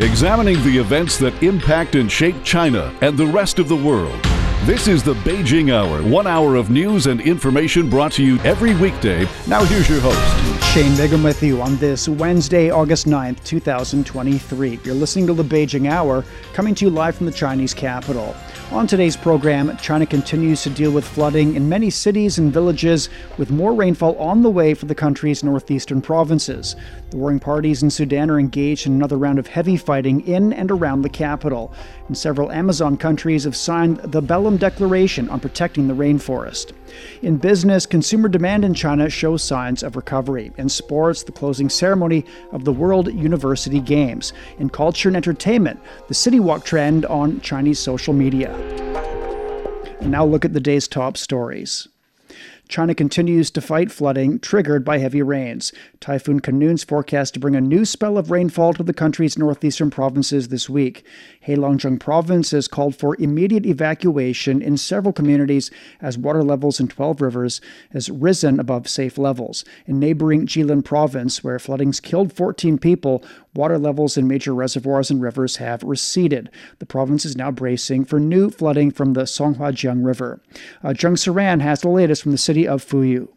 Examining the events that impact and shape China and the rest of the world. This is the Beijing Hour, 1 hour of news and information brought to you every weekday. Now here's your host. Shane Bigham with you on this Wednesday, August 9th, 2023. You're listening to the Beijing Hour, coming to you live from the Chinese capital. On today's program, China continues to deal with flooding in many cities and villages, with more rainfall on the way for the country's northeastern provinces. The warring parties in Sudan are engaged in another round of heavy fighting in and around the capital, and several Amazon countries have signed the Belém Declaration on protecting the rainforest. In business, consumer demand in China shows signs of recovery. In sports, the closing ceremony of the World University Games. In culture and entertainment, the city walk trend on Chinese social media. And now look at the day's top stories. China continues to fight flooding triggered by heavy rains. Typhoon Khanun's forecast to bring a new spell of rainfall to the country's northeastern provinces this week. Heilongjiang Province has called for immediate evacuation in several communities as water levels in 12 rivers has risen above safe levels. In neighboring Jilin Province, where floodings killed 14 people, water levels in major reservoirs and rivers have receded. The province is now bracing for new flooding from the Songhua Jiang River. Zheng Siran has the latest from the city of Fuyu.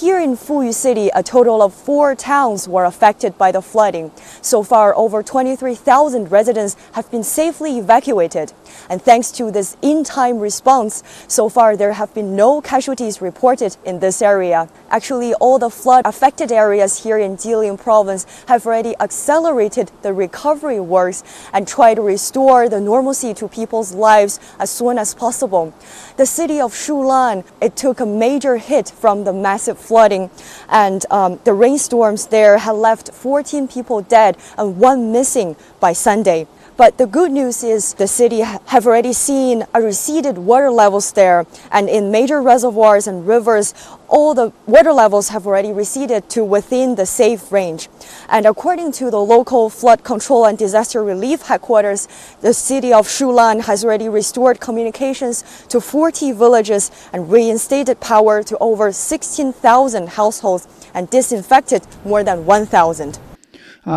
Here in Fuyu City, a total of 4 towns were affected by the flooding. So far, over 23,000 residents have been safely evacuated. And thanks to this in-time response, so far there have been no casualties reported in this area. Actually, all the flood-affected areas here in Jilin Province have already accelerated the recovery works and try to restore the normalcy to people's lives as soon as possible. The city of Shulan, it took a major hit from the massive flooding, and the rainstorms there had left 14 people dead and 1 missing by Sunday. But the good news is the city have already seen a receded water levels there, and in major reservoirs and rivers, all the water levels have already receded to within the safe range. And according to the local flood control and disaster relief headquarters, the city of Shulan has already restored communications to 40 villages and reinstated power to over 16,000 households and disinfected more than 1,000.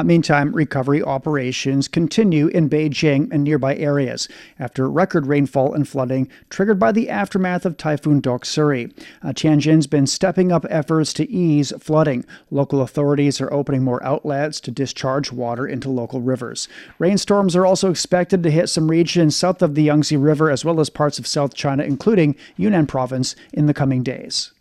Meantime, recovery operations continue in Beijing and nearby areas after record rainfall and flooding triggered by the aftermath of Typhoon Doksuri. Tianjin's been stepping up efforts to ease flooding. Local authorities are opening more outlets to discharge water into local rivers. Rainstorms are also expected to hit some regions south of the Yangtze River as well as parts of South China, including Yunnan Province, in the coming days.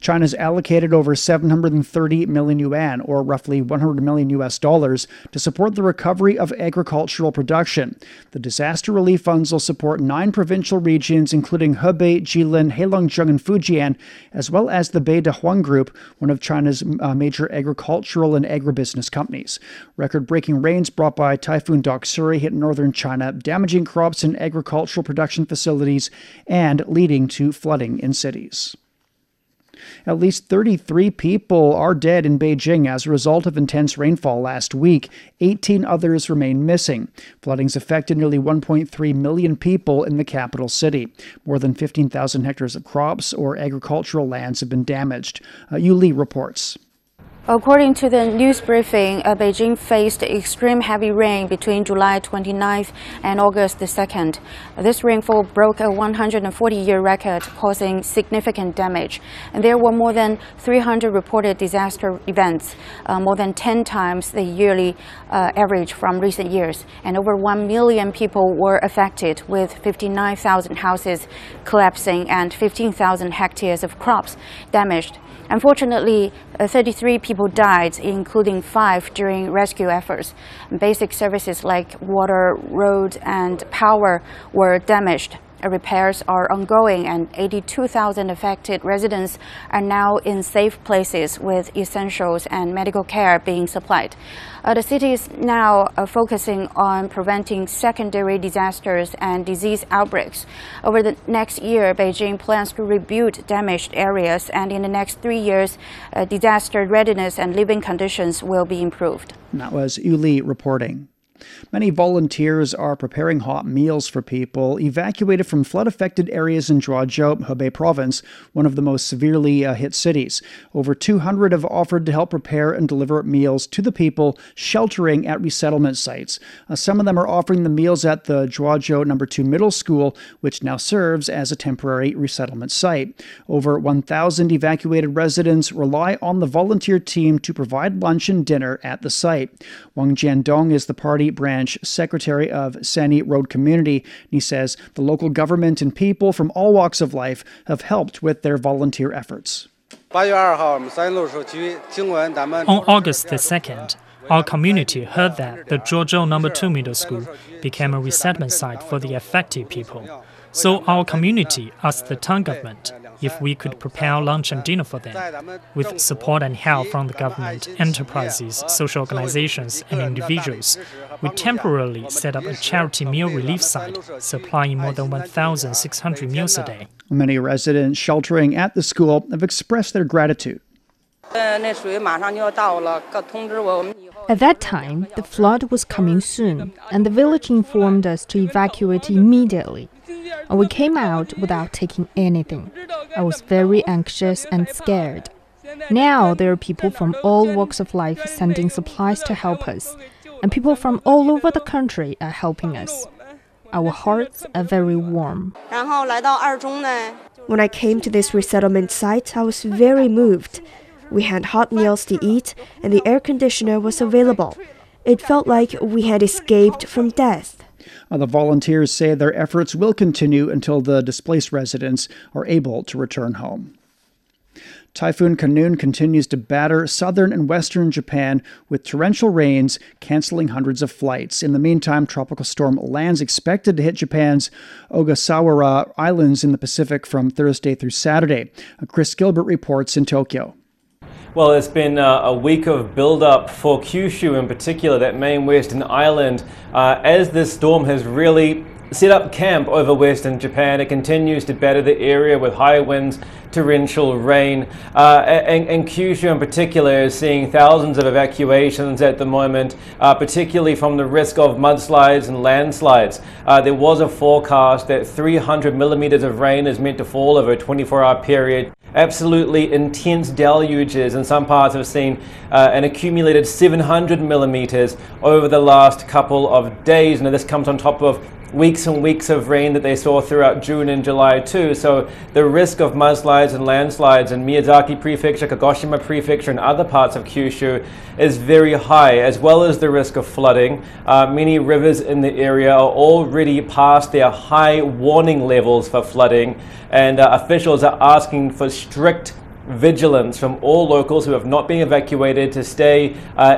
China's allocated over 730 million yuan, or roughly $100 million, to support the recovery of agricultural production. The disaster relief funds will support 9 provincial regions, including Hebei, Jilin, Heilongjiang, and Fujian, as well as the Beidahuang Group, one of China's major agricultural and agribusiness companies. Record-breaking rains brought by Typhoon Doksuri hit northern China, damaging crops and agricultural production facilities and leading to flooding in cities. At least 33 people are dead in Beijing as a result of intense rainfall last week. 18 others remain missing. Floodings affected nearly 1.3 million people in the capital city. More than 15,000 hectares of crops or agricultural lands have been damaged. Yu Li reports. According to the news briefing, Beijing faced extreme heavy rain between July 29th and August 2nd. This rainfall broke a 140-year record, causing significant damage. And there were more than 300 reported disaster events, more than 10 times the yearly average from recent years. And over 1 million people were affected, with 59,000 houses collapsing and 15,000 hectares of crops damaged. Unfortunately, 33 people died, including 5 during rescue efforts. Basic services like water, road, and power were damaged. Repairs are ongoing, and 82,000 affected residents are now in safe places, with essentials and medical care being supplied. The city is now focusing on preventing secondary disasters and disease outbreaks. Over the next year, Beijing plans to rebuild damaged areas, and in the next 3 years, disaster readiness and living conditions will be improved. And that was Yu Li reporting. Many volunteers are preparing hot meals for people evacuated from flood-affected areas in Zhuozhou, Hebei Province, one of the most severely hit cities. Over 200 have offered to help prepare and deliver meals to the people sheltering at resettlement sites. Some of them are offering the meals at the Zhuozhou No. 2 Middle School, which now serves as a temporary resettlement site. Over 1,000 evacuated residents rely on the volunteer team to provide lunch and dinner at the site. Wang Jiandong is the party branch secretary of Sani Road Community, and he says the local government and people from all walks of life have helped with their volunteer efforts. On August the 2nd, our community heard that the Zhuozhou No. 2 Middle School became a resettlement site for the affected people. So our community asked the town government if we could prepare lunch and dinner for them, with support and help from the government, enterprises, social organizations, and individuals. We temporarily set up a charity meal relief site, supplying more than 1,600 meals a day. Many residents sheltering at the school have expressed their gratitude. At that time, the flood was coming soon, and the village informed us to evacuate immediately. And we came out without taking anything. I was very anxious and scared. Now there are people from all walks of life sending supplies to help us, and people from all over the country are helping us. Our hearts are very warm. When I came to this resettlement site, I was very moved. We had hot meals to eat, and the air conditioner was available. It felt like we had escaped from death. The volunteers say their efforts will continue until the displaced residents are able to return home. Typhoon Khanun continues to batter southern and western Japan with torrential rains, canceling hundreds of flights. In the meantime, Tropical Storm Lan's expected to hit Japan's Ogasawara Islands in the Pacific from Thursday through Saturday. Chris Gilbert reports in Tokyo. Well, it's been a week of build-up for Kyushu in particular, that main western island, as this storm has really set up camp over western Japan. It continues to batter the area with high winds, torrential rain, and Kyushu in particular is seeing thousands of evacuations at the moment, particularly from the risk of mudslides and landslides. There was a forecast that 300 millimeters of rain is meant to fall over a 24-hour period. Absolutely intense deluges, and some parts have seen an accumulated 700 millimeters over the last couple of days. Now this comes on top of weeks and weeks of rain that they saw throughout June and July too, so the risk of mudslides and landslides in Miyazaki Prefecture, Kagoshima Prefecture and other parts of Kyushu is very high, as well as the risk of flooding. Many rivers in the area are already past their high warning levels for flooding, and officials are asking for strict vigilance from all locals who have not been evacuated to stay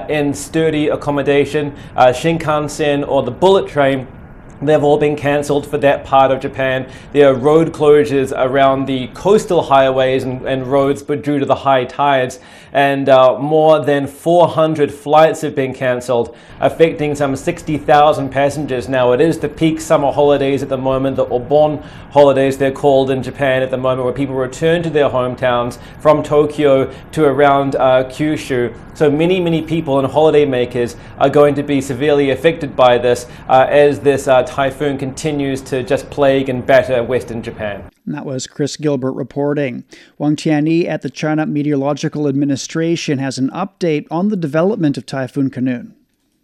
in sturdy accommodation. Shinkansen or the bullet train, they've all been cancelled for that part of Japan. There are road closures around the coastal highways and roads but due to the high tides, and more than 400 flights have been cancelled, affecting some 60,000 passengers. Now it is the peak summer holidays at the moment, the Obon holidays they're called in Japan at the moment, where people return to their hometowns from Tokyo to around Kyushu. So many people and holidaymakers are going to be severely affected by this as this typhoon continues to just plague and batter western Japan. And that was Chris Gilbert reporting. Wang Tianyi at the China Meteorological Administration has an update on the development of Typhoon Khanun.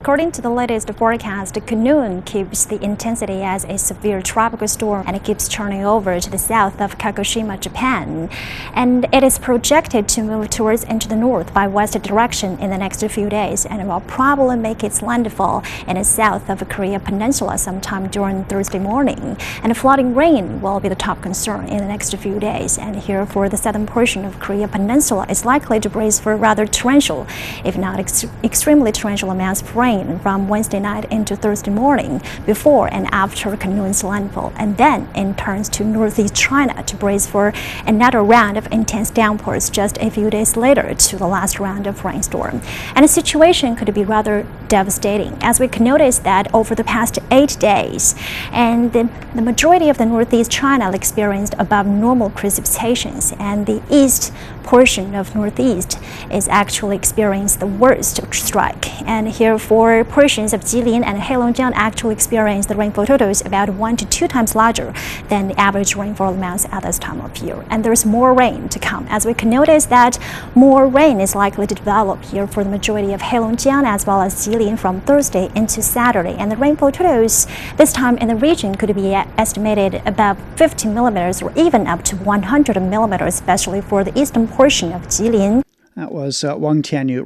According to the latest forecast, Khanun keeps the intensity as a severe tropical storm, and it keeps turning over to the south of Kagoshima, Japan. And it is projected to move towards into the north by west direction in the next few days, and it will probably make its landfall in the south of Korea Peninsula sometime during Thursday morning. And flooding rain will be the top concern in the next few days. And here for the southern portion of Korea Peninsula, it's likely to brace for rather torrential, if not extremely torrential amounts of rain from Wednesday night into Thursday morning before and after Khanun's landfall, and then it turns to northeast China to brace for another round of intense downpours just a few days later to the last round of rainstorm. And the situation could be rather devastating, as we can notice that over the past 8 days, and the majority of the northeast China experienced above normal precipitations, and the east portion of Northeast is actually experienced the worst strike. And here, four portions of Jilin and Heilongjiang actually experienced the rainfall totals about 1 to 2 times larger than the average rainfall amounts at this time of year. And there's more rain to come, as we can notice that more rain is likely to develop here for the majority of Heilongjiang as well as Jilin from Thursday into Saturday. And the rainfall totals this time in the region could be estimated above 50 millimeters or even up to 100 millimeters, especially for the eastern portion of Jilin. That was Wang Tianyi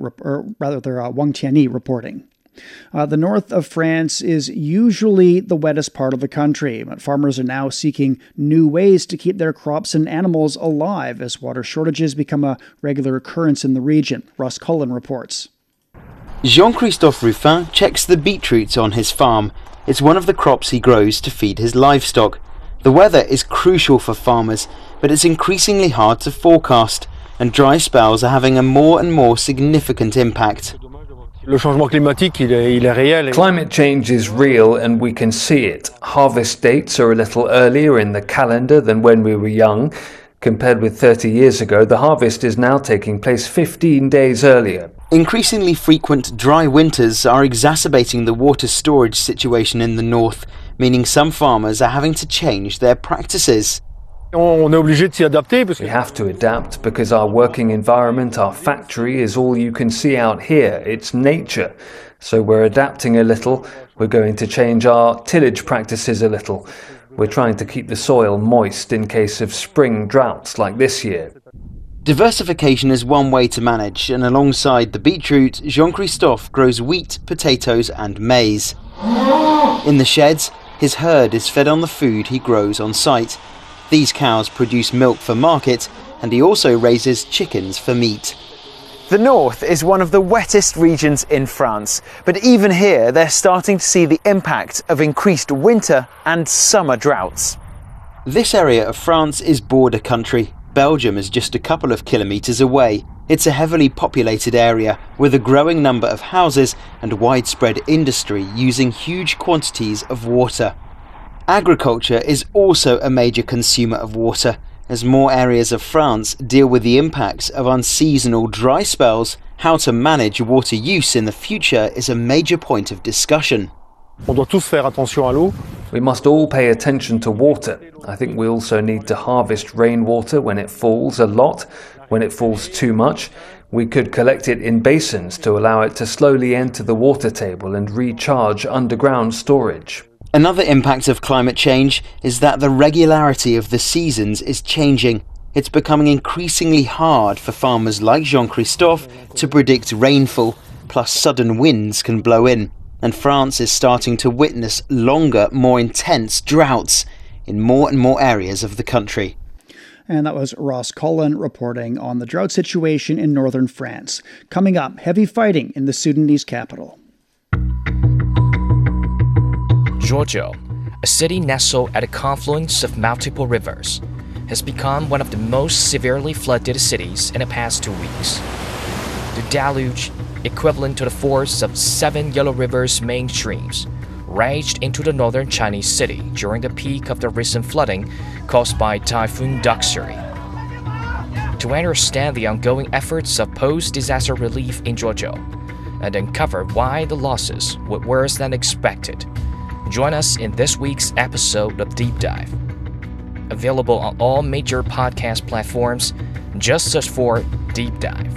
reporting. The north of France is usually the wettest part of the country, but farmers are now seeking new ways to keep their crops and animals alive as water shortages become a regular occurrence in the region. Ross Cullen reports. Jean-Christophe Ruffin checks the beetroots on his farm. It's one of the crops he grows to feed his livestock. The weather is crucial for farmers, but it's increasingly hard to forecast, and dry spells are having a more and more significant impact. Climate change is real and we can see it. Harvest dates are a little earlier in the calendar than when we were young. Compared with 30 years ago, the harvest is now taking place 15 days earlier. Increasingly frequent dry winters are exacerbating the water storage situation in the north, meaning some farmers are having to change their practices. We have to adapt because our working environment, our factory, is all you can see out here. It's nature. So we're adapting a little. We're going to change our tillage practices a little. We're trying to keep the soil moist in case of spring droughts like this year. Diversification is one way to manage, and alongside the beetroot, Jean-Christophe grows wheat, potatoes and maize. In the sheds, his herd is fed on the food he grows on site. These cows produce milk for market, and he also raises chickens for meat. The north is one of the wettest regions in France, but even here they're starting to see the impact of increased winter and summer droughts. This area of France is border country. Belgium is just a couple of kilometres away. It's a heavily populated area with a growing number of houses and widespread industry using huge quantities of water. Agriculture is also a major consumer of water, as more areas of France deal with the impacts of unseasonal dry spells. How to manage water use in the future is a major point of discussion. We must all pay attention to water. I think we also need to harvest rainwater when it falls a lot, when it falls too much. We could collect it in basins to allow it to slowly enter the water table and recharge underground storage. Another impact of climate change is that the regularity of the seasons is changing. It's becoming increasingly hard for farmers like Jean-Christophe to predict rainfall, plus sudden winds can blow in. And France is starting to witness longer, more intense droughts in more and more areas of the country. And that was Ross Cullen reporting on the drought situation in northern France. Coming up, heavy fighting in the Sudanese capital. Zhuozhou, a city nestled at a confluence of multiple rivers, has become one of the most severely flooded cities in the past 2 weeks. The deluge, equivalent to the force of 7 Yellow River's main streams, raged into the northern Chinese city during the peak of the recent flooding caused by Typhoon Doksuri. To understand the ongoing efforts of post-disaster relief in Zhuozhou and uncover why the losses were worse than expected, join us in this week's episode of Deep Dive. Available on all major podcast platforms, just search for Deep Dive.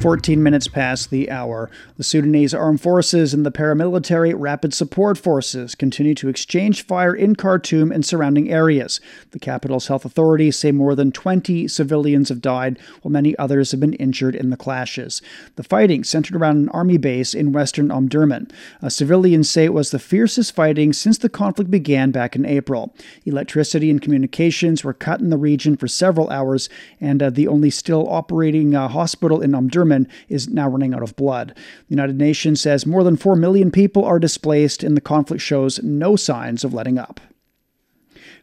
14 minutes past the hour. The Sudanese Armed Forces and the paramilitary Rapid Support Forces continue to exchange fire in Khartoum and surrounding areas. The capital's health authorities say more than 20 civilians have died, while many others have been injured in the clashes. The fighting centered around an army base in western Omdurman. Civilians say it was the fiercest fighting since the conflict began back in April. Electricity and communications were cut in the region for several hours, and the only still operating hospital in Omdurman is now running out of blood. The United Nations says more than 4 million people are displaced, and the conflict shows no signs of letting up.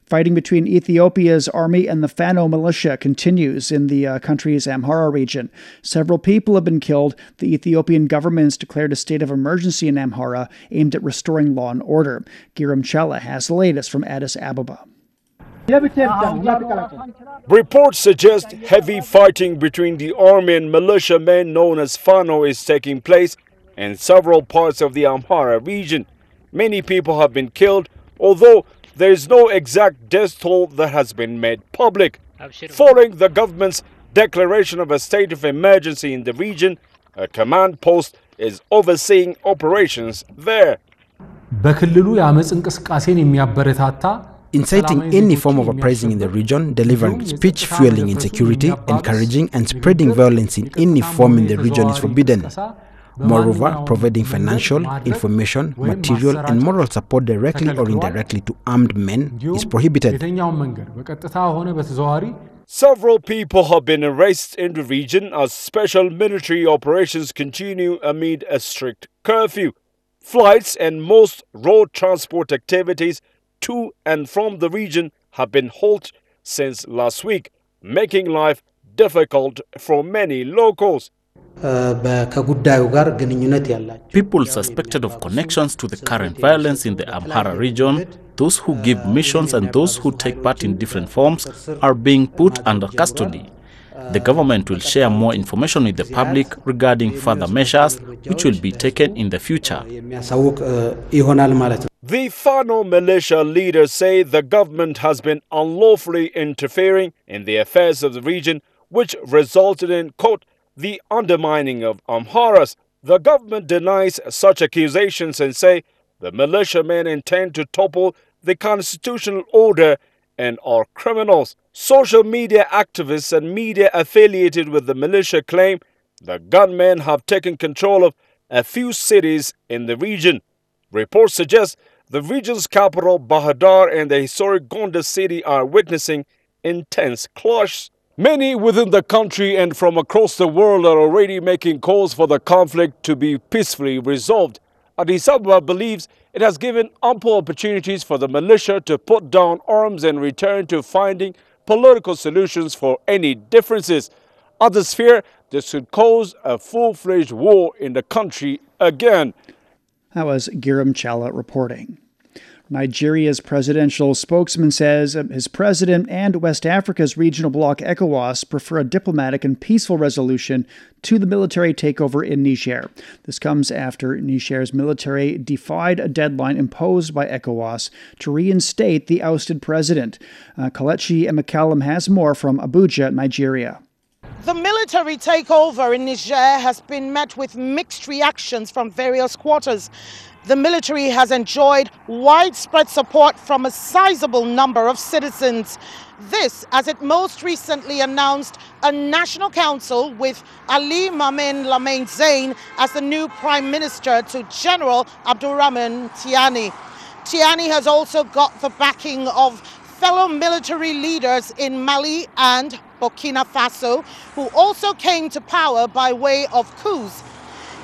Fighting between Ethiopia's army and the Fano militia continues in the country's Amhara region. Several people have been killed. The Ethiopian government's declared a state of emergency in Amhara aimed at restoring law and order. Girma Chella has the latest from Addis Ababa. Reports suggest heavy fighting between the army and militiamen known as Fano is taking place in several parts of the Amhara region. Many people have been killed, although there is no exact death toll that has been made public. Following the government's declaration of a state of emergency in the region, a command post is overseeing operations there. Inciting any form of uprising in the region, delivering speech, fueling insecurity, encouraging and spreading violence in any form in the region is forbidden. Moreover, providing financial, information, material and moral support directly or indirectly to armed men is prohibited. Several people have been arrested in the region as special military operations continue amid a strict curfew. Flights and most road transport activities to and from the region have been halted since last week, making life difficult for many locals. People suspected of connections to the current violence in the Amhara region, those who give missions and those who take part in different forms, are being put under custody. The government will share more information with the public regarding further measures which will be taken in the future. The Fano militia leaders say the government has been unlawfully interfering in the affairs of the region, which resulted in, quote, the undermining of Amharas. The government denies such accusations and say the militiamen intend to topple the constitutional order and are criminals. Social media activists and media affiliated with the militia claim the gunmen have taken control of a few cities in the region. Reports suggest the region's capital, Bahadar, and the historic Gondar city are witnessing intense clashes. Many within the country and from across the world are already making calls for the conflict to be peacefully resolved. Addis Ababa believes it has given ample opportunities for the militia to put down arms and return to finding political solutions for any differences. Others fear this could cause a full-fledged war in the country again. That was Girma Chella reporting. Nigeria's presidential spokesman says his president and West Africa's regional bloc ECOWAS prefer a diplomatic and peaceful resolution to the military takeover in Niger. This comes after Niger's military defied a deadline imposed by ECOWAS to reinstate the ousted president. Kelechi McCallum has more from Abuja, Nigeria. The military takeover in Niger has been met with mixed reactions from various quarters. The military has enjoyed widespread support from a sizable number of citizens. This as it most recently announced a national council with Ali Mamin Lamain Zain as the new prime minister to General Abdurrahman Tiani. Tiani has also got the backing of fellow military leaders in Mali and Burkina Faso, who also came to power by way of coups.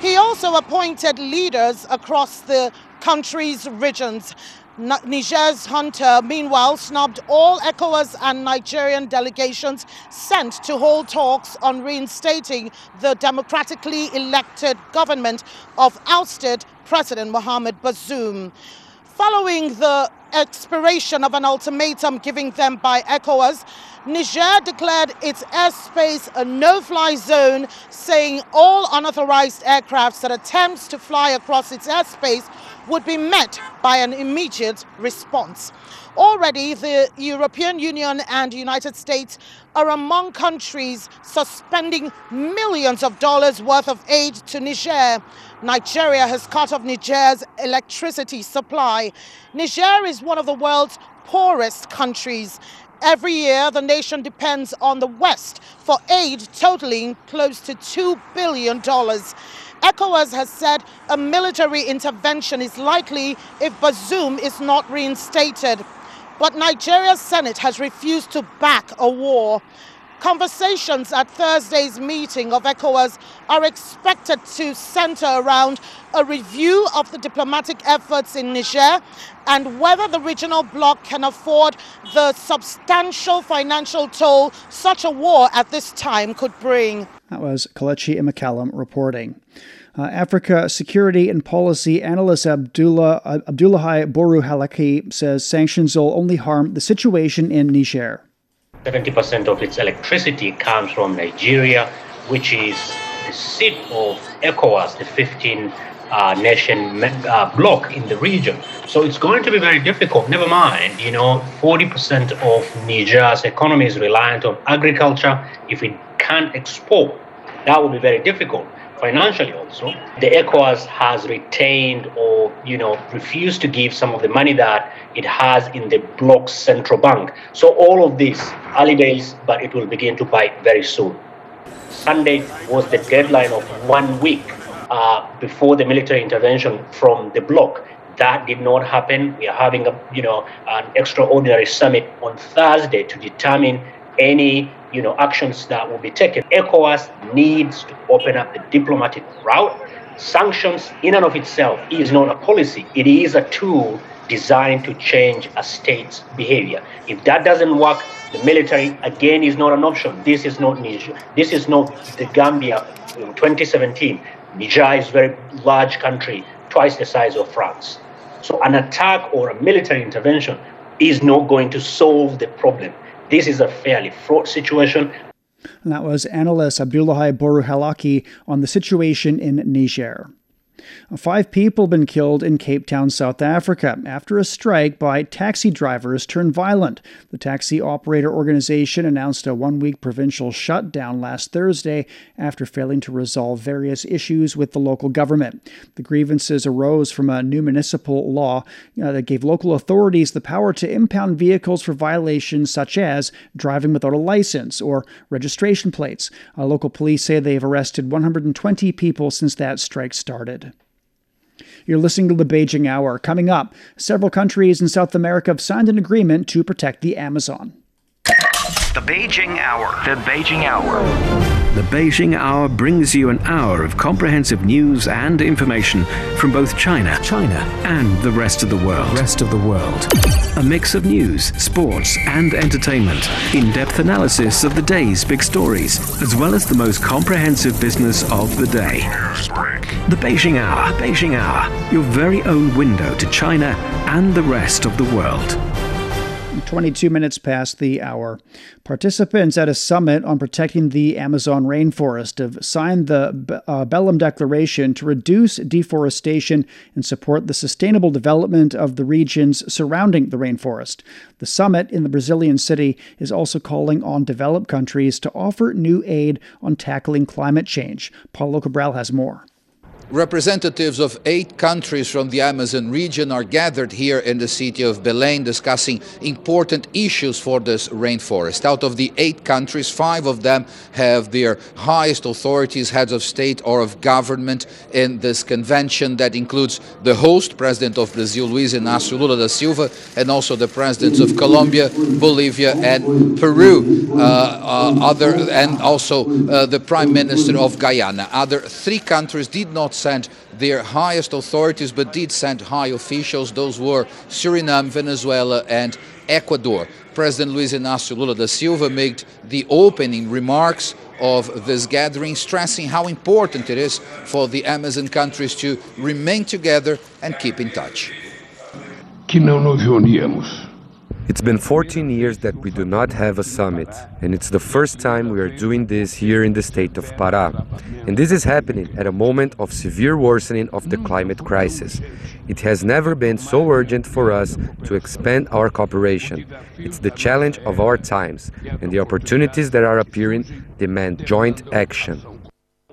He also appointed leaders across the country's regions. Niger's junta, meanwhile, snubbed all ECOWAS and Nigerian delegations sent to hold talks on reinstating the democratically elected government of ousted President Mohamed Bazoum. Following the expiration of an ultimatum given them by ECOWAS, Niger declared its airspace a no-fly zone, saying all unauthorized aircrafts that attempts to fly across its airspace would be met by an immediate response. Already, the European Union and United States are among countries suspending millions of dollars worth of aid to Niger. Nigeria has cut off Niger's electricity supply. Niger is one of the world's poorest countries. Every year, the nation depends on the West for aid totaling close to $2 billion. ECOWAS has said a military intervention is likely if Bazoum is not reinstated. But Nigeria's Senate has refused to back a war. Conversations at Thursday's meeting of ECOWAS are expected to center around a review of the diplomatic efforts in Niger and whether the regional bloc can afford the substantial financial toll such a war at this time could bring. That was Kelechi McCallum reporting. Africa security and policy analyst Abdullahi Boru Halaki says sanctions will only harm the situation in Niger. 70% of its electricity comes from Nigeria, which is the seat of ECOWAS, the 15-nation bloc in the region. So it's going to be very difficult. Never mind, 40% of Niger's economy is reliant on agriculture. If it can't export, that will be very difficult. Financially also, the ECOWAS has retained or, refused to give some of the money that it has in the bloc's central bank. So all of this, early days, but it will begin to bite very soon. Sunday was the deadline of 1 week before the military intervention from the bloc. That did not happen. We are having an extraordinary summit on Thursday to determine any actions that will be taken. ECOWAS needs to open up the diplomatic route. Sanctions in and of itself is not a policy. It is a tool designed to change a state's behavior. If that doesn't work, the military, again, is not an option. This is not Niger. This is not the Gambia in 2017. Niger is a very large country, twice the size of France. So an attack or a military intervention is not going to solve the problem. This is a fairly fraught situation. And that was analyst Abdullahi Boru Halaki on the situation in Niger. 5 people have been killed in Cape Town, South Africa, after a strike by taxi drivers turned violent. The taxi operator organization announced a one-week provincial shutdown last Thursday after failing to resolve various issues with the local government. The grievances arose from a new municipal law that gave local authorities the power to impound vehicles for violations such as driving without a license or registration plates. Local police say they've arrested 120 people since that strike started. You're listening to the Beijing Hour. Coming up, several countries in South America have signed an agreement to protect the Amazon. The Beijing Hour. The Beijing Hour. The Beijing Hour brings you an hour of comprehensive news and information from both China, and the rest of the world. A mix of news, sports, and entertainment. In-depth analysis of the day's big stories, as well as the most comprehensive business of the day. The Beijing Hour. The Beijing Hour. Your very own window to China and the rest of the world. 22 minutes past the hour. Participants at a summit on protecting the Amazon rainforest have signed the Belém Declaration to reduce deforestation and support the sustainable development of the regions surrounding the rainforest. The summit in the Brazilian city is also calling on developed countries to offer new aid on tackling climate change. Paulo Cabral has more. Representatives of 8 countries from the Amazon region are gathered here in the city of Belém discussing important issues for this rainforest. Out of the 8 countries, 5 of them have their highest authorities, heads of state or of government in this convention. That includes the host, President of Brazil, Luiz Inácio Lula da Silva, and also the presidents of Colombia, Bolivia and Peru, and also the Prime Minister of Guyana. Other 3 countries did not sent their highest authorities, but did send high officials. Those were Suriname, Venezuela, and Ecuador. President Luiz Inácio Lula da Silva made the opening remarks of this gathering, stressing how important it is for the Amazon countries to remain together and keep in touch. It's been 14 years that we do not have a summit, and it's the first time we are doing this here in the state of Pará. And this is happening at a moment of severe worsening of the climate crisis. It has never been so urgent for us to expand our cooperation. It's the challenge of our times, and the opportunities that are appearing demand joint action.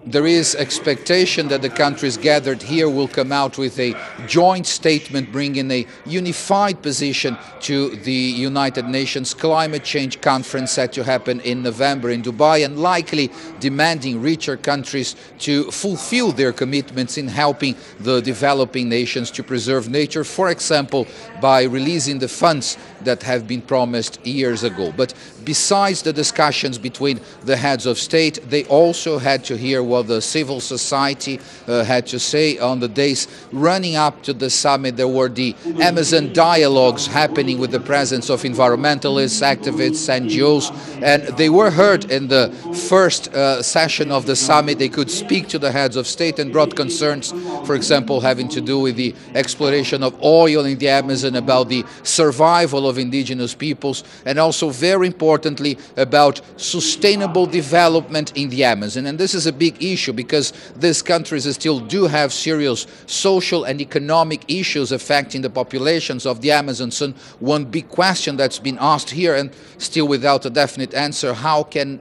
There is expectation that the countries gathered here will come out with a joint statement, bringing a unified position to the United Nations Climate Change Conference set to happen in November in Dubai, and likely demanding richer countries to fulfill their commitments in helping the developing nations to preserve nature, for example, by releasing the funds that have been promised years ago. But besides the discussions between the heads of state, they also had to hear what what the civil society had to say on the days running up to the summit. There were the Amazon dialogues happening with the presence of environmentalists, activists, NGOs, and they were heard in the first session of the summit. They could speak to the heads of state and brought concerns, for example, having to do with the exploration of oil in the Amazon, about the survival of indigenous peoples, and also, very importantly, about sustainable development in the Amazon. And this is a big issue because these countries still do have serious social and economic issues affecting the populations of the Amazon. So one big question that's been asked here, and still without a definite answer, how can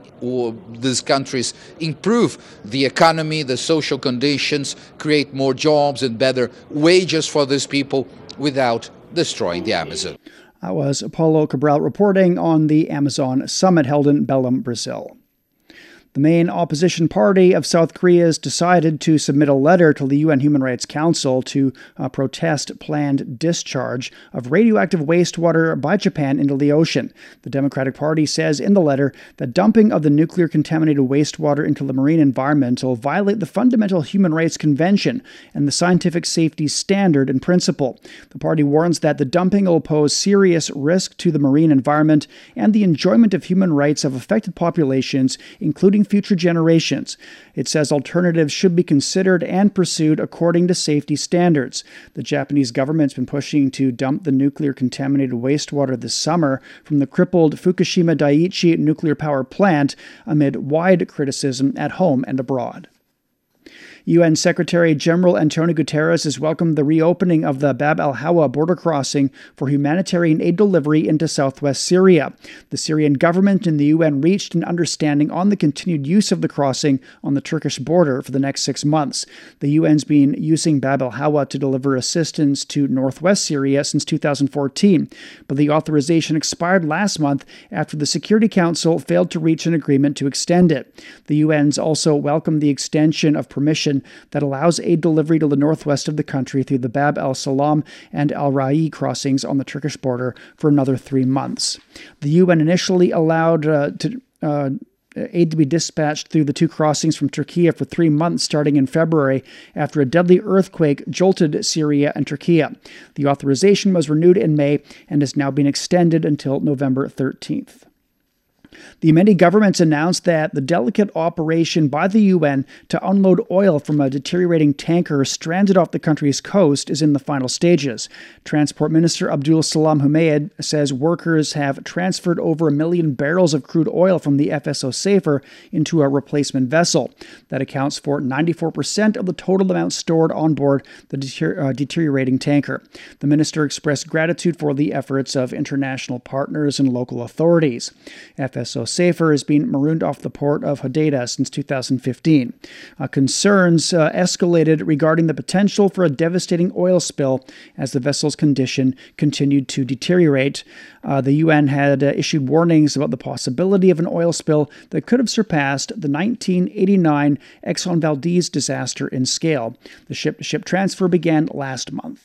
these countries improve the economy, the social conditions, create more jobs and better wages for these people without destroying the Amazon? That was Paulo Cabral reporting on the Amazon summit held in Belém, Brazil. The main opposition party of South Korea has decided to submit a letter to the UN Human Rights Council to protest planned discharge of radioactive wastewater by Japan into the ocean. The Democratic Party says in the letter that dumping of the nuclear-contaminated wastewater into the marine environment will violate the fundamental human rights convention and the scientific safety standard in principle. The party warns that the dumping will pose serious risk to the marine environment and the enjoyment of human rights of affected populations, including future generations. It says alternatives should be considered and pursued according to safety standards. The Japanese government's been pushing to dump the nuclear-contaminated wastewater this summer from the crippled Fukushima Daiichi nuclear power plant amid wide criticism at home and abroad. UN Secretary General Antonio Guterres has welcomed the reopening of the Bab al Hawa border crossing for humanitarian aid delivery into southwest Syria. The Syrian government and the UN reached an understanding on the continued use of the crossing on the Turkish border for the next 6 months. The UN's been using Bab al Hawa to deliver assistance to northwest Syria since 2014, but the authorization expired last month after the Security Council failed to reach an agreement to extend it. The UN's also welcomed the extension of permission that allows aid delivery to the northwest of the country through the Bab el-Salam and Al-Rai crossings on the Turkish border for another 3 months. The UN initially allowed aid to be dispatched through the two crossings from Turkey for 3 months starting in February after a deadly earthquake jolted Syria and Turkey. The authorization was renewed in May and has now been extended until November 13th. The Yemeni government's announced that the delicate operation by the UN to unload oil from a deteriorating tanker stranded off the country's coast is in the final stages. Transport Minister Abdul Salam Humayed says workers have transferred over 1 million barrels of crude oil from the FSO Safer into a replacement vessel. That accounts for 94% of the total amount stored on board the deteriorating tanker. The minister expressed gratitude for the efforts of international partners and local authorities. FSO Safer has been marooned off the port of Hodeida since 2015. Concerns escalated regarding the potential for a devastating oil spill as the vessel's condition continued to deteriorate. The UN had issued warnings about the possibility of an oil spill that could have surpassed the 1989 Exxon Valdez disaster in scale. The ship-to-ship transfer began last month.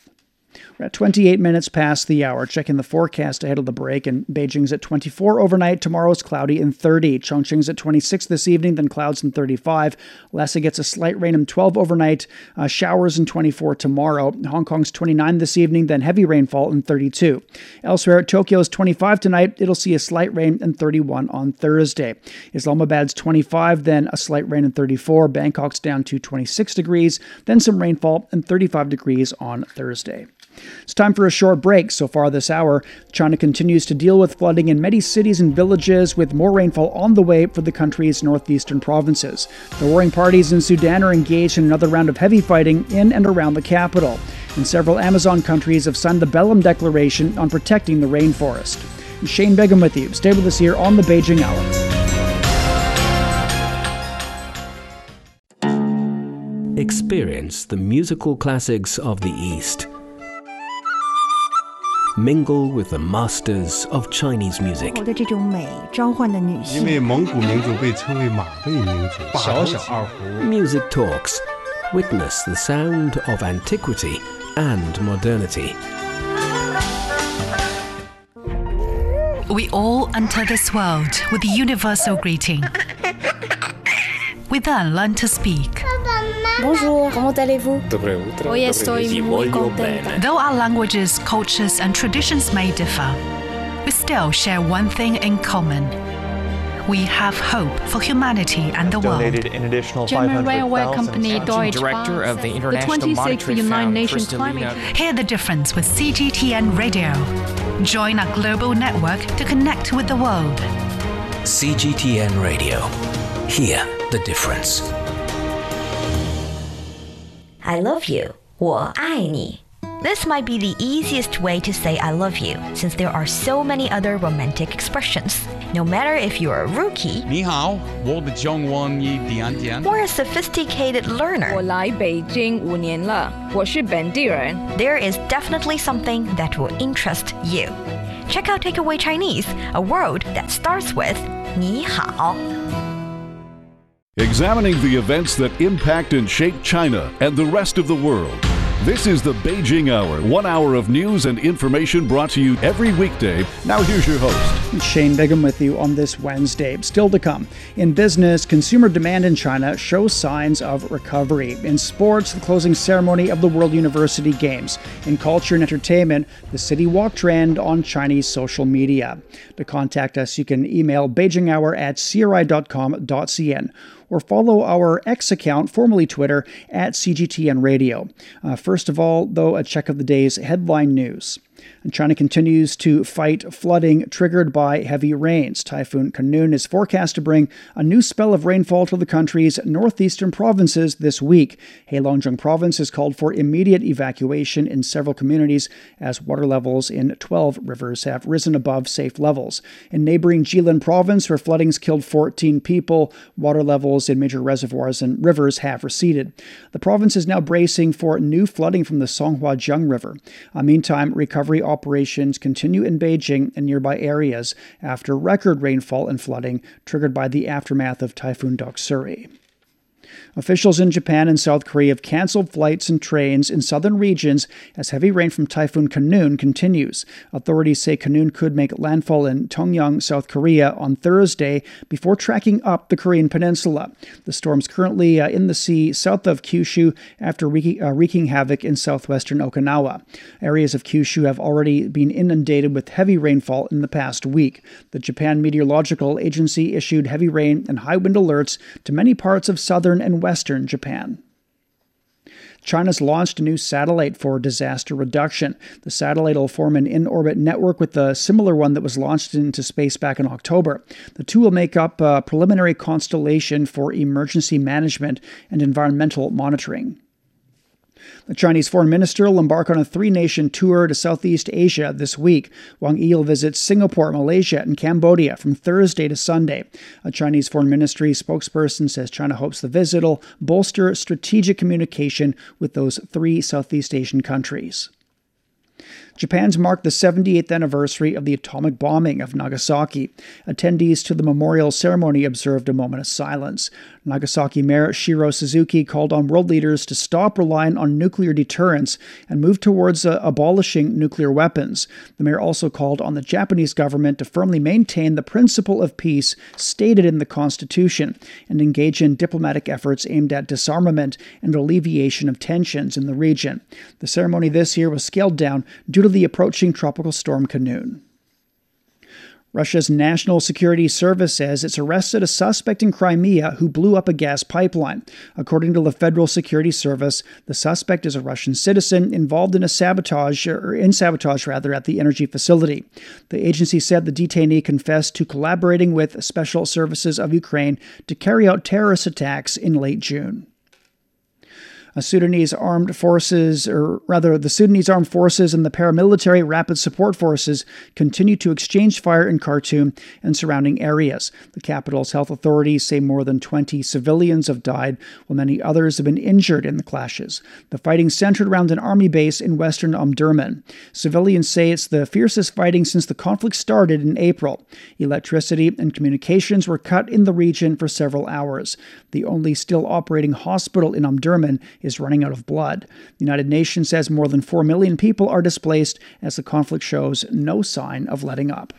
We're at 28 minutes past the hour. Checking the forecast ahead of the break, and Beijing's at 24 overnight. Tomorrow's cloudy and 30. Chongqing's at 26 this evening, then clouds and 35. Lhasa gets a slight rain and 12 overnight, showers and 24 tomorrow. Hong Kong's 29 this evening, then heavy rainfall and 32. Elsewhere, Tokyo's 25 tonight. It'll see a slight rain and 31 on Thursday. Islamabad's 25, then a slight rain and 34. Bangkok's down to 26 degrees, then some rainfall and 35 degrees on Thursday. It's time for a short break. So far this hour, China continues to deal with flooding in many cities and villages, with more rainfall on the way for the country's northeastern provinces. The warring parties in Sudan are engaged in another round of heavy fighting in and around the capital, and several Amazon countries have signed the Belém Declaration on protecting the rainforest. I'm Shane Begum with you. Stay with us here on the Beijing Hour. Experience the musical classics of the East. Mingle with the masters of Chinese music. Music Talks. Witness the sound of antiquity and modernity. We all enter this world with the universal greeting. with the Alan to speak. Bonjour, comment allez-vous? Hoy estoy muy contenta. Though our languages, cultures and traditions may differ, we still share one thing in common. We have hope for humanity and the world. An additional German railway company Deutsche Director of the International Monetary United Climate. Hear the difference with CGTN Radio. Join our global network to connect with the world. CGTN Radio. Hear the difference. I love you. 我爱你. This might be the easiest way to say I love you, since there are so many other romantic expressions. No matter if you're a rookie, 你好, 我的中文一点点, or a sophisticated learner, 我来北京5年了, 我是本地人, there is definitely something that will interest you. Check out Takeaway Chinese, a word that starts with 你好. Examining the events that impact and shape China and the rest of the world. This is the Beijing Hour, 1 hour of news and information brought to you every weekday. Now here's your host. Shane Bigham with you on this Wednesday. Still to come. In business, consumer demand in China shows signs of recovery. In sports, the closing ceremony of the World University Games. In culture and entertainment, the city walk trend on Chinese social media. To contact us, you can email beijinghour@cri.com.cn. or follow our X account, formerly Twitter, @CGTN Radio. First of all, though, a check of the day's headline news. And China continues to fight flooding triggered by heavy rains. Typhoon Khanun is forecast to bring a new spell of rainfall to the country's northeastern provinces this week. Heilongjiang Province has called for immediate evacuation in several communities as water levels in 12 rivers have risen above safe levels. In neighboring Jilin Province, where floodings killed 14 people, water levels in major reservoirs and rivers have receded. The province is now bracing for new flooding from the Songhua Jiang River. Meantime, recovery operations continue in Beijing and nearby areas after record rainfall and flooding triggered by the aftermath of Typhoon Doksuri. Officials in Japan and South Korea have canceled flights and trains in southern regions as heavy rain from Typhoon Khanun continues. Authorities say Khanun could make landfall in Tongyeong, South Korea on Thursday before tracking up the Korean peninsula. The storm's currently in the sea south of Kyushu after wreaking havoc in southwestern Okinawa. Areas of Kyushu have already been inundated with heavy rainfall in the past week. The Japan Meteorological Agency issued heavy rain and high wind alerts to many parts of southern and western Japan. China's launched a new satellite for disaster reduction. The satellite will form an in-orbit network with a similar one that was launched into space back in October. The two will make up a preliminary constellation for emergency management and environmental monitoring. The Chinese foreign minister will embark on a three-nation tour to Southeast Asia this week. Wang Yi will visit Singapore, Malaysia, and Cambodia from Thursday to Sunday. A Chinese foreign ministry spokesperson says China hopes the visit will bolster strategic communication with those three Southeast Asian countries. Japan's marked the 78th anniversary of the atomic bombing of Nagasaki. Attendees to the memorial ceremony observed a moment of silence. Nagasaki Mayor Shiro Suzuki called on world leaders to stop relying on nuclear deterrence and move towards abolishing nuclear weapons. The mayor also called on the Japanese government to firmly maintain the principle of peace stated in the Constitution and engage in diplomatic efforts aimed at disarmament and alleviation of tensions in the region. The ceremony this year was scaled down due to the approaching tropical storm Khanun. Russia's National Security Service says it's arrested a suspect in Crimea who blew up a gas pipeline. According to the Federal Security Service, the suspect is a Russian citizen involved in sabotage at the energy facility. The agency said the detainee confessed to collaborating with special services of Ukraine to carry out terrorist attacks in late June. The Sudanese Armed Forces and the paramilitary Rapid Support Forces continue to exchange fire in Khartoum and surrounding areas. The capital's health authorities say more than 20 civilians have died, while many others have been injured in the clashes. The fighting centered around an army base in western Omdurman. Civilians say it's the fiercest fighting since the conflict started in April. Electricity and communications were cut in the region for several hours. The only still operating hospital in Omdurman is running out of blood. The United Nations says more than 4 million people are displaced as the conflict shows no sign of letting up.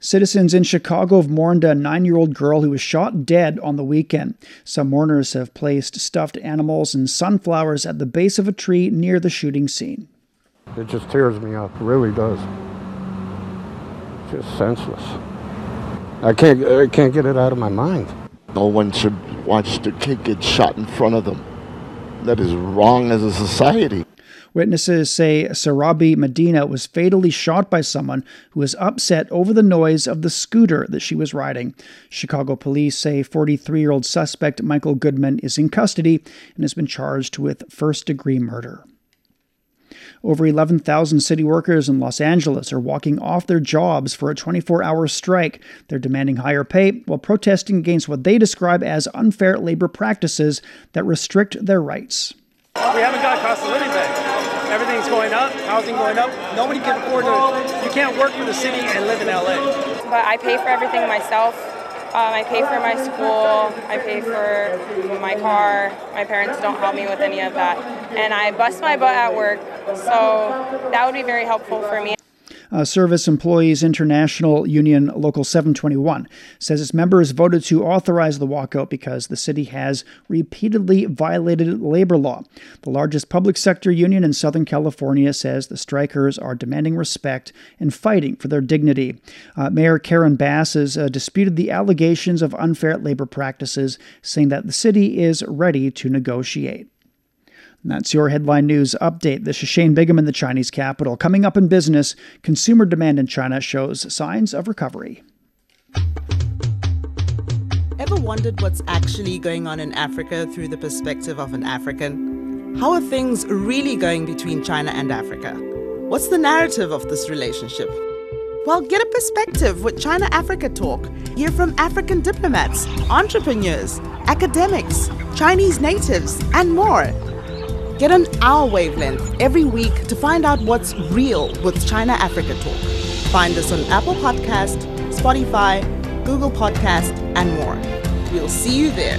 Citizens in Chicago have mourned a 9-year-old girl who was shot dead on the weekend. Some mourners have placed stuffed animals and sunflowers at the base of a tree near the shooting scene. It just tears me up, it really does. Just senseless. I can't get it out of my mind. No one should watch their kid get shot in front of them. That is wrong as a society. Witnesses say Sarabi Medina was fatally shot by someone who was upset over the noise of the scooter that she was riding. Chicago police say 43-year-old suspect Michael Goodman is in custody and has been charged with first-degree murder. Over 11,000 city workers in Los Angeles are walking off their jobs for a 24-hour strike. They're demanding higher pay while protesting against what they describe as unfair labor practices that restrict their rights. We haven't got cost of living pay. Everything's going up, housing going up. Nobody can afford to, you can't work in the city and live in LA. But I pay for everything myself. I pay for my school, I pay for my car, my parents don't help me with any of that. And I bust my butt at work, so that would be very helpful for me. Service Employees International Union Local 721 says its members voted to authorize the walkout because the city has repeatedly violated labor law. The largest public sector union in Southern California says the strikers are demanding respect and fighting for their dignity. Mayor Karen Bass has disputed the allegations of unfair labor practices, saying that the city is ready to negotiate. And that's your headline news update. This is Shane Bigham in the Chinese capital. Coming up in business, consumer demand in China shows signs of recovery. Ever wondered what's actually going on in Africa through the perspective of an African? How are things really going between China and Africa? What's the narrative of this relationship? Well, get a perspective with China-Africa Talk. Hear from African diplomats, entrepreneurs, academics, Chinese natives, and more. Get on our wavelength every week to find out what's real with China Africa Talk. Find us on Apple Podcast, Spotify, Google Podcast, and more. We'll see you there.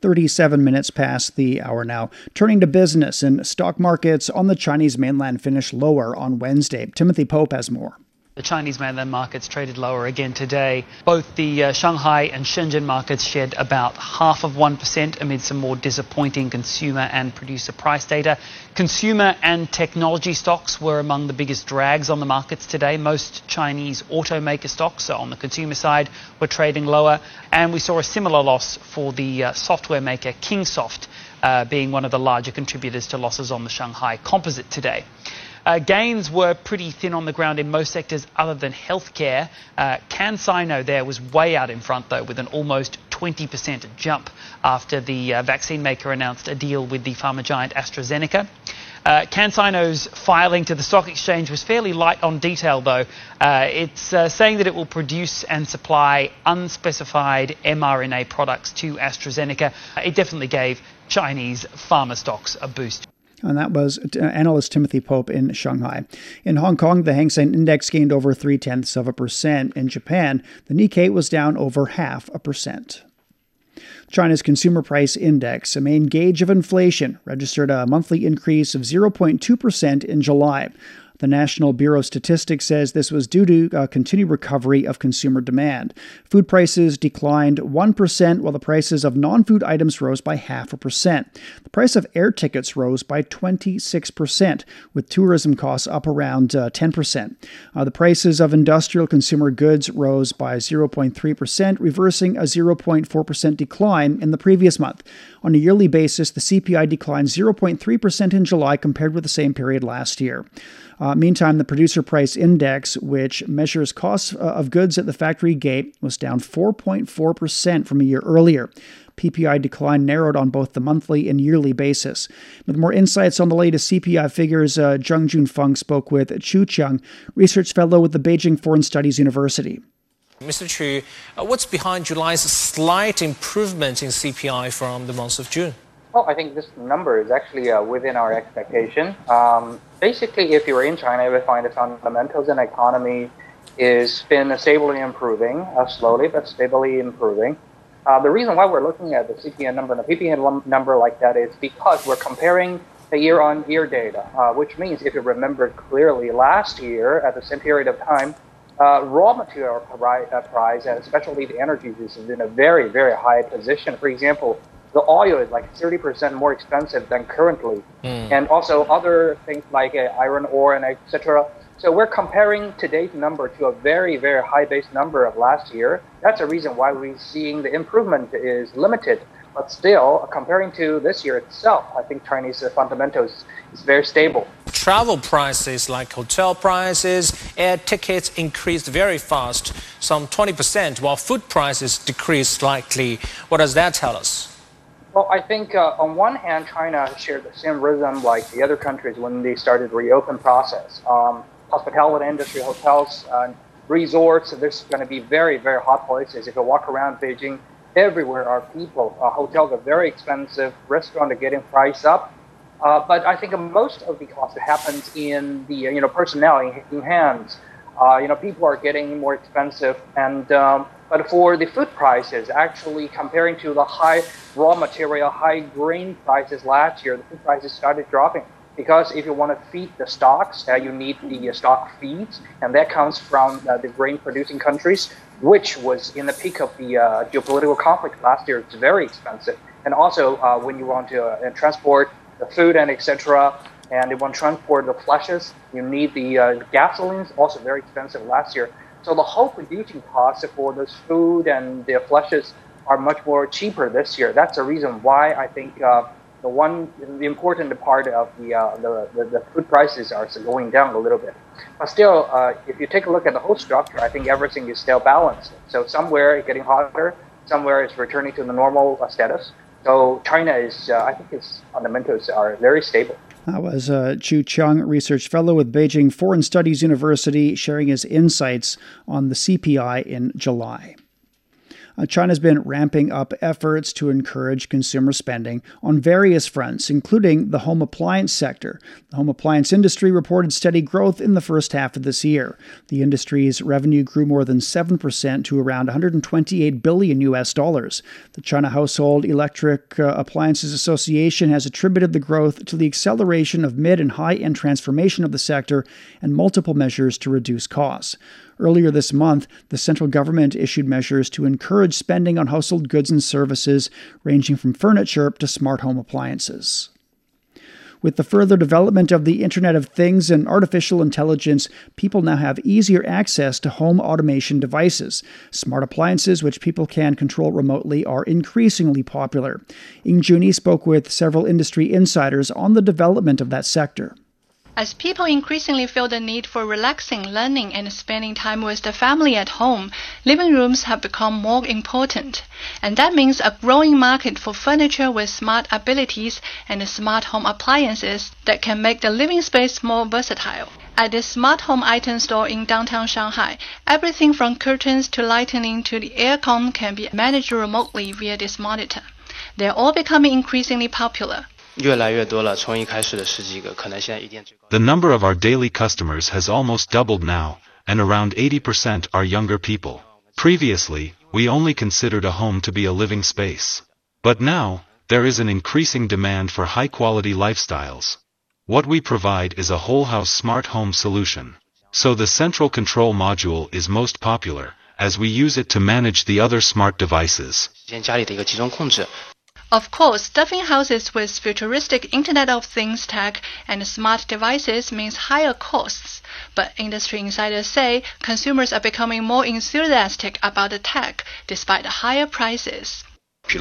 37 minutes past the hour now. Turning to business, and stock markets on the Chinese mainland finished lower on Wednesday. Timothy Pope has more. The Chinese mainland markets traded lower again today. Both the Shanghai and Shenzhen markets shed about 0.5% amid some more disappointing consumer and producer price data. Consumer and technology stocks were among the biggest drags on the markets today. Most Chinese automaker stocks on the consumer side were trading lower. And we saw a similar loss for the software maker Kingsoft being one of the larger contributors to losses on the Shanghai composite today. Gains were pretty thin on the ground in most sectors other than healthcare. CanSino there was way out in front, though, with an almost 20% jump after the vaccine maker announced a deal with the pharma giant AstraZeneca. CanSino's filing to the stock exchange was fairly light on detail, though. It's saying that it will produce and supply unspecified mRNA products to AstraZeneca. It definitely gave Chinese pharma stocks a boost. And that was analyst Timothy Pope in Shanghai. In Hong Kong, the Hang Seng Index gained over 0.3%. In Japan, the Nikkei was down over 0.5%. China's Consumer Price Index, a main gauge of inflation, registered a monthly increase of 0.2% in July. The National Bureau of Statistics says this was due to continued recovery of consumer demand. Food prices declined 1%, while the prices of non-food items rose by 0.5%. The price of air tickets rose by 26%, with tourism costs up around 10%. The prices of industrial consumer goods rose by 0.3%, reversing a 0.4% decline in the previous month. On a yearly basis, the CPI declined 0.3% in July compared with the same period last year. Meantime, the Producer Price Index, which measures costs of goods at the factory gate, was down 4.4% from a year earlier. PPI decline narrowed on both the monthly and yearly basis. With more insights on the latest CPI figures, Zheng Junfeng spoke with Chu Cheng, research fellow with the Beijing Foreign Studies University. Mr. Chu, what's behind July's slight improvement in CPI from the month of June? Well, I think this number is actually within our expectation. Basically, if you were in China, you would find the fundamentals in the economy has been stably improving, slowly but stably improving. The reason why we're looking at the CPI number and the PPI number like that is because we're comparing the year-on-year data, which means, if you remember clearly, last year at the same period of time, raw material price and especially the energy is in a very, very high position. For example, the oil is like 30% more expensive than currently, and also other things like iron ore and etc. So we're comparing today's number to a very, very high base number of last year. That's the reason why we're seeing the improvement is limited. But still, comparing to this year itself, I think Chinese fundamentals is very stable. Travel prices like hotel prices, air tickets increased very fast, some 20%, while food prices decreased slightly. What does that tell us? Well, I think on one hand, China shared the same rhythm like the other countries when they started the reopen process. Hospitality industry, hotels, resorts, there's going to be very, very hot places. If you walk around Beijing, everywhere are people. Hotels are very expensive. Restaurants are getting priced up. But I think most of the cost happens in the personnel, in hands. People are getting more expensive, and but for the food prices, actually comparing to the high raw material, high grain prices last year, the food prices started dropping. Because if you want to feed the stocks, you need the stock feeds, and that comes from the grain-producing countries, which was in the peak of the geopolitical conflict last year. It's very expensive. And also, when you want to transport the food and etc., and you want to transport the fleshes, you need the gasolines, also very expensive last year. So the whole producing costs for this food and the fleshes are much more cheaper this year. That's the reason why I think... The important part of the food prices are going down a little bit. But still, if you take a look at the whole structure, I think everything is still balanced. So somewhere it's getting hotter, somewhere it's returning to the normal status. So China is, I think its fundamentals are very stable. That was Chu Cheng, research fellow with Beijing Foreign Studies University, sharing his insights on the CPI in July. China's been ramping up efforts to encourage consumer spending on various fronts, including the home appliance sector. The home appliance industry reported steady growth in the first half of this year. The industry's revenue grew more than 7% to around $128 billion. The China Household Electric Appliances Association has attributed the growth to the acceleration of mid and high-end transformation of the sector and multiple measures to reduce costs. Earlier this month, the central government issued measures to encourage spending on household goods and services, ranging from furniture to smart home appliances. With the further development of the Internet of Things and artificial intelligence, people now have easier access to home automation devices. Smart appliances, which people can control remotely, are increasingly popular. Ng Juni spoke with several industry insiders on the development of that sector. As people increasingly feel the need for relaxing, learning, and spending time with the family at home, living rooms have become more important. And that means a growing market for furniture with smart abilities and smart home appliances that can make the living space more versatile. At this smart home item store in downtown Shanghai, everything from curtains to lighting to the aircon can be managed remotely via this monitor. They're all becoming increasingly popular. The number of our daily customers has almost doubled now, and around 80% are younger people. Previously, we only considered a home to be a living space. But now, there is an increasing demand for high-quality lifestyles. What we provide is a whole-house smart home solution. So the central control module is most popular, as we use it to manage the other smart devices. Of course, stuffing houses with futuristic Internet of Things tech and smart devices means higher costs. But industry insiders say consumers are becoming more enthusiastic about the tech despite the higher prices. To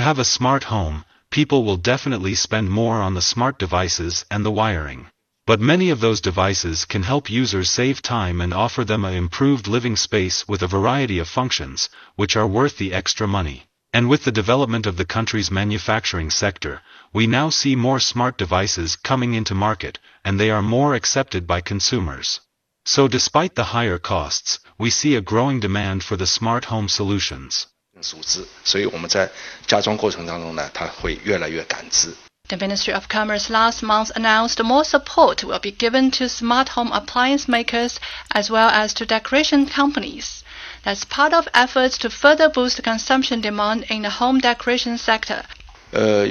have a smart home, people will definitely spend more on the smart devices and the wiring. But many of those devices can help users save time and offer them an improved living space with a variety of functions, which are worth the extra money. And with the development of the country's manufacturing sector, we now see more smart devices coming into market, and they are more accepted by consumers. So despite the higher costs, we see a growing demand for the smart home solutions. The Ministry of Commerce last month announced more support will be given to smart home appliance makers as well as to decoration companies. That's part of efforts to further boost consumption demand in the home decoration sector. The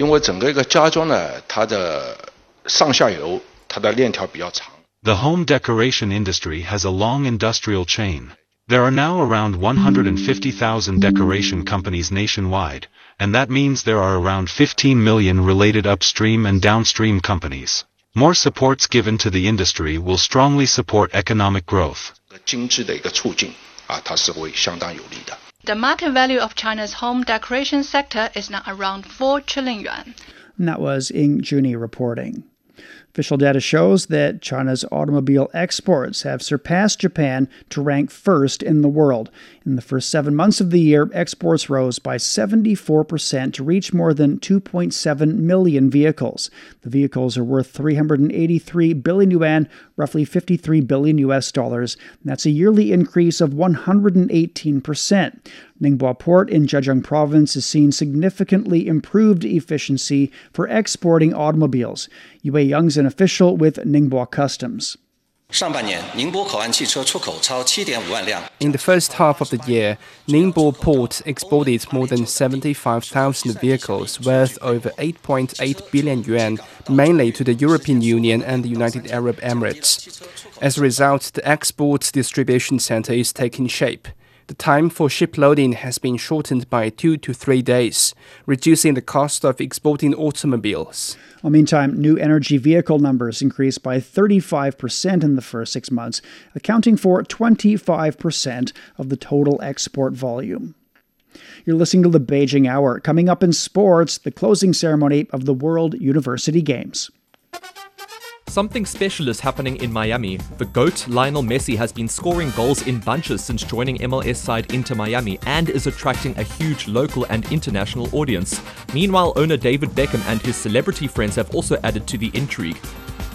home decoration industry has a long industrial chain. There are now around 150,000 decoration companies nationwide, and that means there are around 15 million related upstream and downstream companies. More supports given to the industry will strongly support economic growth. The market value of China's home decoration sector is now around 4 trillion yuan. And that was Ying Juni reporting. Official data shows that China's automobile exports have surpassed Japan to rank first in the world. In the first 7 months of the year, exports rose by 74% to reach more than 2.7 million vehicles. The vehicles are worth 383 billion yuan, roughly $53 billion. That's a yearly increase of 118%. Ningbo Port in Zhejiang Province has seen significantly improved efficiency for exporting automobiles. Yue Young's an official with Ningbo Customs. In the first half of the year, Ningbo Port exported more than 75,000 vehicles worth over 8.8 billion yuan, mainly to the European Union and the United Arab Emirates. As a result, the export distribution center is taking shape. The time for ship loading has been shortened by 2 to 3 days, reducing the cost of exporting automobiles. Well, meantime, new energy vehicle numbers increased by 35% in the first 6 months, accounting for 25% of the total export volume. You're listening to the Beijing Hour. Coming up in sports, the closing ceremony of the World University Games. Something special is happening in Miami. The GOAT, Lionel Messi, has been scoring goals in bunches since joining MLS side Inter Miami and is attracting a huge local and international audience. Meanwhile, owner David Beckham and his celebrity friends have also added to the intrigue.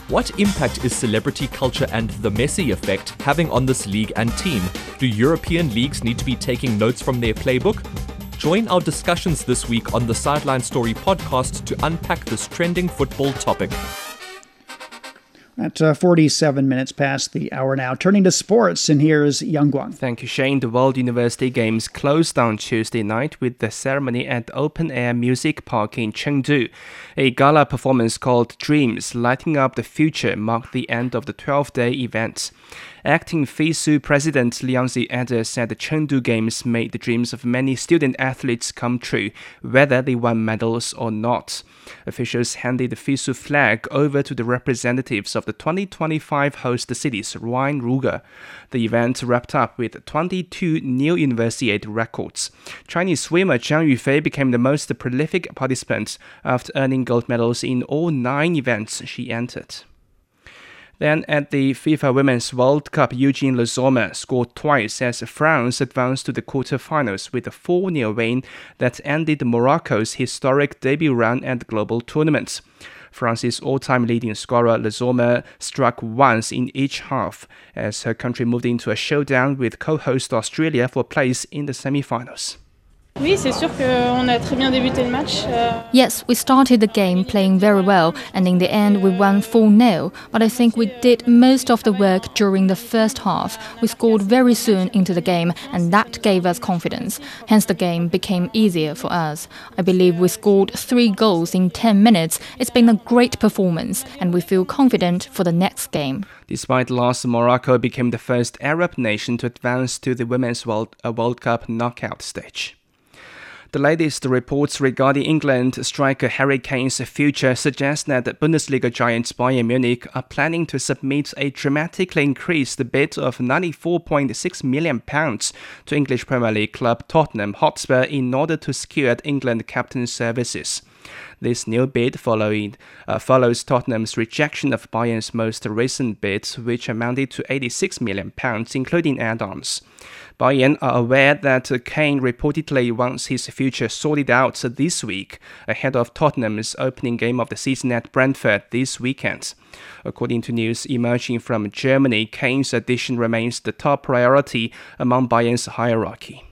What impact is celebrity culture and the Messi effect having on this league and team? Do European leagues need to be taking notes from their playbook? Join our discussions this week on the Sideline Story podcast to unpack this trending football topic. At 47 minutes past the hour now. Turning to sports, and here's Yang Guang. Thank you, Shane. The World University Games closed on Tuesday night with the ceremony at the Open Air Music Park in Chengdu. A gala performance called Dreams, Lighting Up the Future, marked the end of the 12-day event. Acting FISU President Liang Zi-Eder said the Chengdu Games made the dreams of many student athletes come true, whether they won medals or not. Officials handed the FISU flag over to the representatives of the 2025 host cities, Rhine and Ruger. The event wrapped up with 22 new Universiade records. Chinese swimmer Zhang Yufei became the most prolific participant after earning gold medals in all 9 events she entered. Then at the FIFA Women's World Cup, Eugénie Lazorme scored twice as France advanced to the quarterfinals with a 4-0 win that ended Morocco's historic debut run at the global tournament. France's all-time leading scorer Lazorme struck once in each half as her country moved into a showdown with co-host Australia for place in the semi-finals. Yes, we started the game playing very well, and in the end we won 4-0, but I think we did most of the work during the first half. We scored very soon into the game, and that gave us confidence. Hence the game became easier for us. I believe we scored 3 goals in 10 minutes. It's been a great performance, and we feel confident for the next game. Despite loss, Morocco became the first Arab nation to advance to the Women's World Cup knockout stage. The latest reports regarding England striker Harry Kane's future suggest that Bundesliga giants Bayern Munich are planning to submit a dramatically increased bid of £94.6 million to English Premier League club Tottenham Hotspur in order to secure England captain's services. This new bid follows Tottenham's rejection of Bayern's most recent bid, which amounted to £86 million, including add-ons. Bayern are aware that Kane reportedly wants his future sorted out this week, ahead of Tottenham's opening game of the season at Brentford this weekend. According to news emerging from Germany, Kane's addition remains the top priority among Bayern's hierarchy.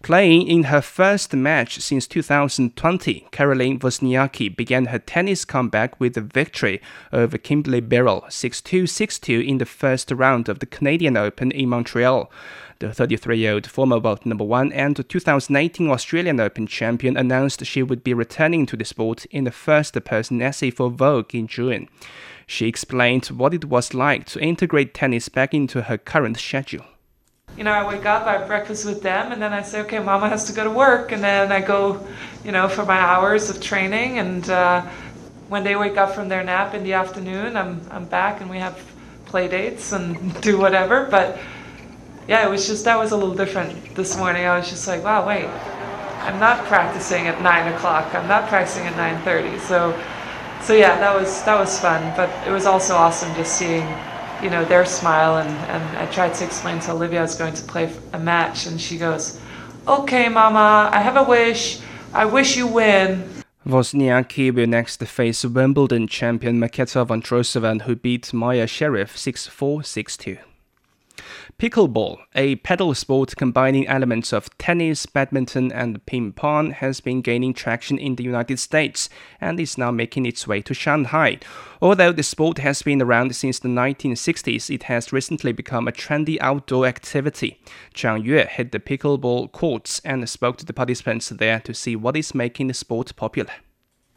Playing in her first match since 2020, Caroline Wozniacki began her tennis comeback with a victory over Kimberly Birrell 6-2, 6-2 in the first round of the Canadian Open in Montreal. The 33-year-old former world number one and 2019 Australian Open champion announced she would be returning to the sport in the first-person essay for Vogue in June. She explained what it was like to integrate tennis back into her current schedule. You know, I wake up, I have breakfast with them, and then I say, okay, Mama has to go to work, and then I go, you know, for my hours of training, and when they wake up from their nap in the afternoon, I'm back, and we have play dates and do whatever, but yeah, it was just, that was a little different this morning. I was just like, wow, wait, I'm not practicing at 9 o'clock, I'm not practicing at 9:30, so yeah, that was fun, but it was also awesome just seeing, you know, their smile, and I tried to explain to Olivia I was going to play a match, and she goes, okay, Mama, I have a wish. I wish you win. Wozniacki will next face Wimbledon champion Marketa Vondrousova, who beat Maya Sharapova 6-4, 6-2. Pickleball, a paddle sport combining elements of tennis, badminton, and ping pong, has been gaining traction in the United States and is now making its way to Shanghai. Although the sport has been around since the 1960s, it has recently become a trendy outdoor activity. Zhang Yue hit the pickleball courts and spoke to the participants there to see what is making the sport popular.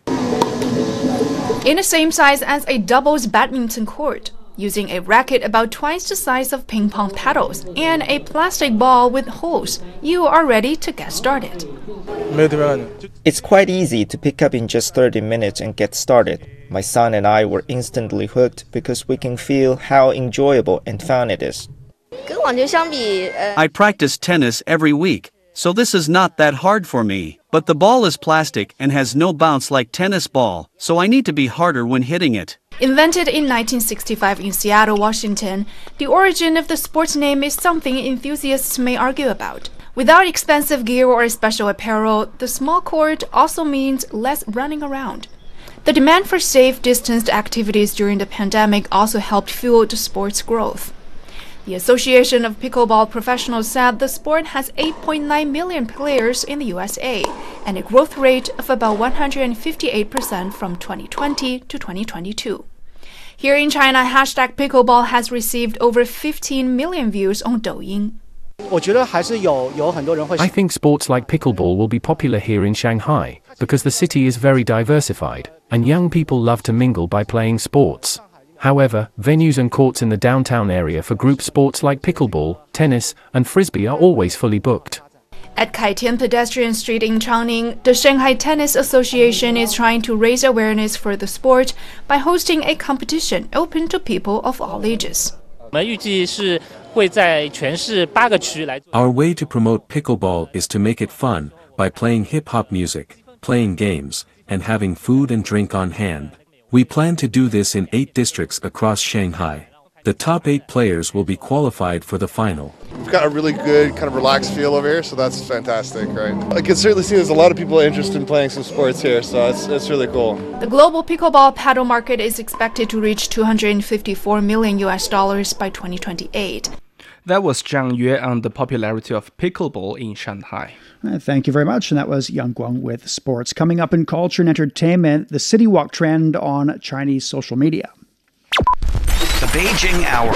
In the same size as a doubles badminton court, using a racket about twice the size of ping pong paddles and a plastic ball with holes, you are ready to get started. It's quite easy to pick up in just 30 minutes and get started. My son and I were instantly hooked because we can feel how enjoyable and fun it is. I practice tennis every week, so this is not that hard for me, but the ball is plastic and has no bounce like tennis ball, so I need to be harder when hitting it. Invented in 1965 in Seattle, Washington, the origin of the sport's name is something enthusiasts may argue about. Without expensive gear or special apparel, the small court also means less running around. The demand for safe, distanced activities during the pandemic also helped fuel the sport's growth. The Association of Pickleball Professionals said the sport has 8.9 million players in the USA and a growth rate of about 158% from 2020 to 2022. Here in China, hashtag pickleball has received over 15 million views on Douyin. I think sports like pickleball will be popular here in Shanghai because the city is very diversified and young people love to mingle by playing sports. However, venues and courts in the downtown area for group sports like pickleball, tennis, and frisbee are always fully booked. At Kaitian Pedestrian Street in Changning, the Shanghai Tennis Association is trying to raise awareness for the sport by hosting a competition open to people of all ages. Our way to promote pickleball is to make it fun by playing hip-hop music, playing games, and having food and drink on hand. We plan to do this in 8 districts across Shanghai. The top 8 players will be qualified for the final. We've got a really good kind of relaxed feel over here, so that's fantastic, right? I can certainly see there's a lot of people interested in playing some sports here, so it's really cool. The global pickleball paddle market is expected to reach $254 million by 2028. That was Zhang Yue on the popularity of pickleball in Shanghai. Thank you very much. And that was Yang Guang with sports. Coming up in culture and entertainment, the city walk trend on Chinese social media. The Beijing Hour.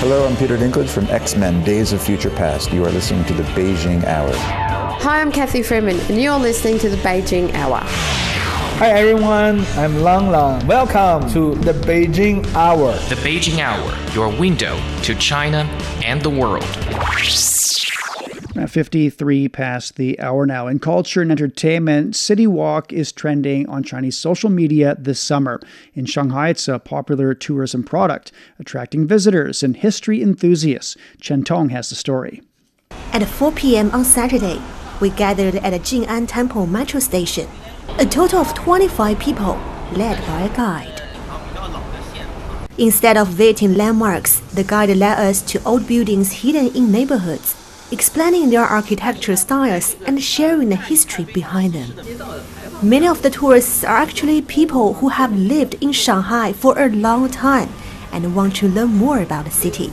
Hello, I'm Peter Dinklage from X-Men Days of Future Past. You are listening to the Beijing Hour. Hi, I'm Kathy Freeman, and you're listening to the Beijing Hour. Hi everyone, I'm Lang Lang. Welcome to the Beijing Hour. The Beijing Hour, your window to China and the world. 53 past the hour now. In culture and entertainment, city walk is trending on Chinese social media this summer. In Shanghai, it's a popular tourism product, attracting visitors and history enthusiasts. Chen Tong has the story. At 4 p.m. on Saturday, we gathered at the Jing'an Temple metro station. A total of 25 people, led by a guide. Instead of visiting landmarks, the guide led us to old buildings hidden in neighborhoods, explaining their architectural styles and sharing the history behind them. Many of the tourists are actually people who have lived in Shanghai for a long time and want to learn more about the city.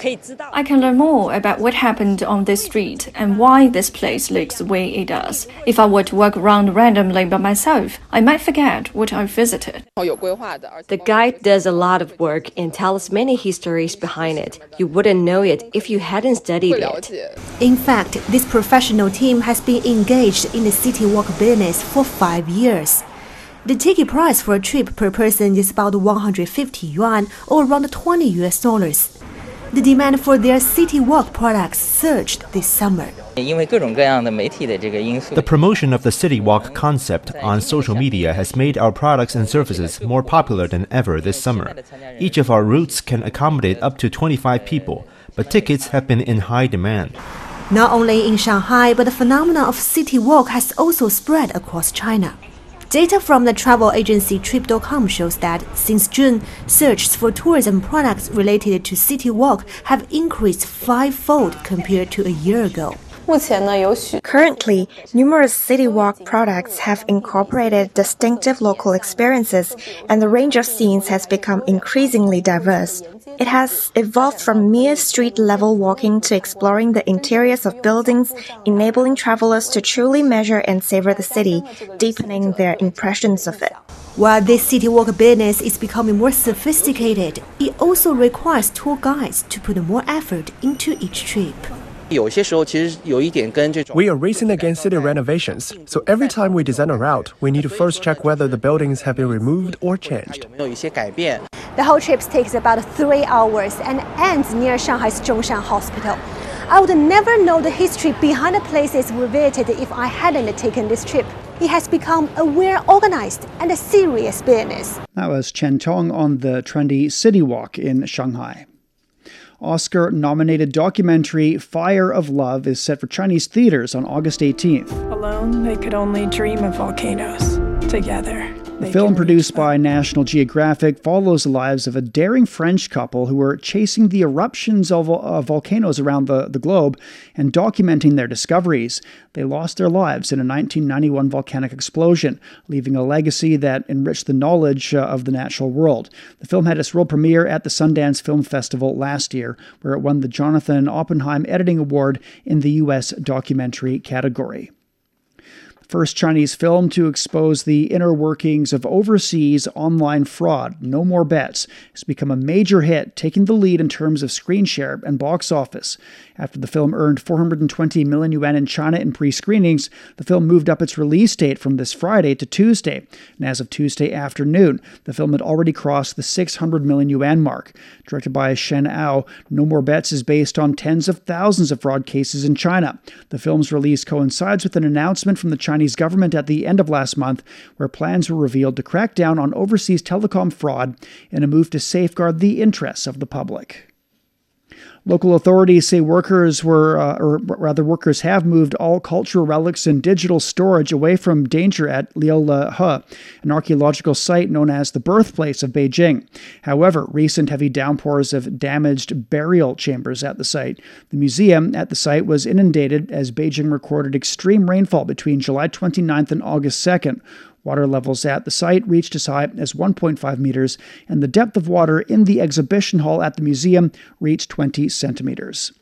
I can learn more about what happened on this street and why this place looks the way it does. If I were to walk around randomly by myself, I might forget what I visited. The guide does a lot of work and tells many histories behind it. You wouldn't know it if you hadn't studied it. In fact, this professional team has been engaged in the city walk business for 5 years. The ticket price for a trip per person is about 150 yuan or around $20. The demand for their city walk products surged this summer. The promotion of the city walk concept on social media has made our products and services more popular than ever this summer. Each of our routes can accommodate up to 25 people, but tickets have been in high demand. Not only in Shanghai, but the phenomenon of city walk has also spread across China. Data from the travel agency Trip.com shows that, since June, searches for tourism products related to city walk have increased fivefold compared to a year ago. Currently, numerous city walk products have incorporated distinctive local experiences, and the range of scenes has become increasingly diverse. It has evolved from mere street-level walking to exploring the interiors of buildings, enabling travelers to truly measure and savor the city, deepening their impressions of it. While this city walk business is becoming more sophisticated, it also requires tour guides to put more effort into each trip. We are racing against city renovations, so every time we design a route, we need to first check whether the buildings have been removed or changed. The whole trip takes about 3 hours and ends near Shanghai's Zhongshan Hospital. I would never know the history behind the places we visited if I hadn't taken this trip. It has become a well-organized and a serious business. That was Chen Tong on the trendy city walk in Shanghai. Oscar-nominated documentary Fire of Love is set for Chinese theaters on August 18th. Alone, they could only dream of volcanoes. Together. The film, produced by National Geographic, follows the lives of a daring French couple who are chasing the eruptions of volcanoes around the globe and documenting their discoveries. They lost their lives in a 1991 volcanic explosion, leaving a legacy that enriched the knowledge of the natural world. The film had its world premiere at the Sundance Film Festival last year, where it won the Jonathan Oppenheim Editing Award in the U.S. documentary category. First Chinese film to expose the inner workings of overseas online fraud, No More Bets, has become a major hit, taking the lead in terms of screen share and box office. After the film earned 420 million yuan in China in pre-screenings, the film moved up its release date from this Friday to Tuesday, and as of Tuesday afternoon, the film had already crossed the 600 million yuan mark. Directed by Shen Ao, No More Bets is based on tens of thousands of fraud cases in China. The film's release coincides with an announcement from the Chinese government at the end of last month, where plans were revealed to crack down on overseas telecom fraud in a move to safeguard the interests of the public. Local authorities say workers have moved all cultural relics in digital storage away from danger at Liulehe, an archaeological site known as the birthplace of Beijing. However, recent heavy downpours have damaged burial chambers at the site. The museum at the site was inundated as Beijing recorded extreme rainfall between July 29th and August 2nd. Water levels at the site reached as high as 1.5 meters, and the depth of water in the exhibition hall at the museum reached 20 centimeters.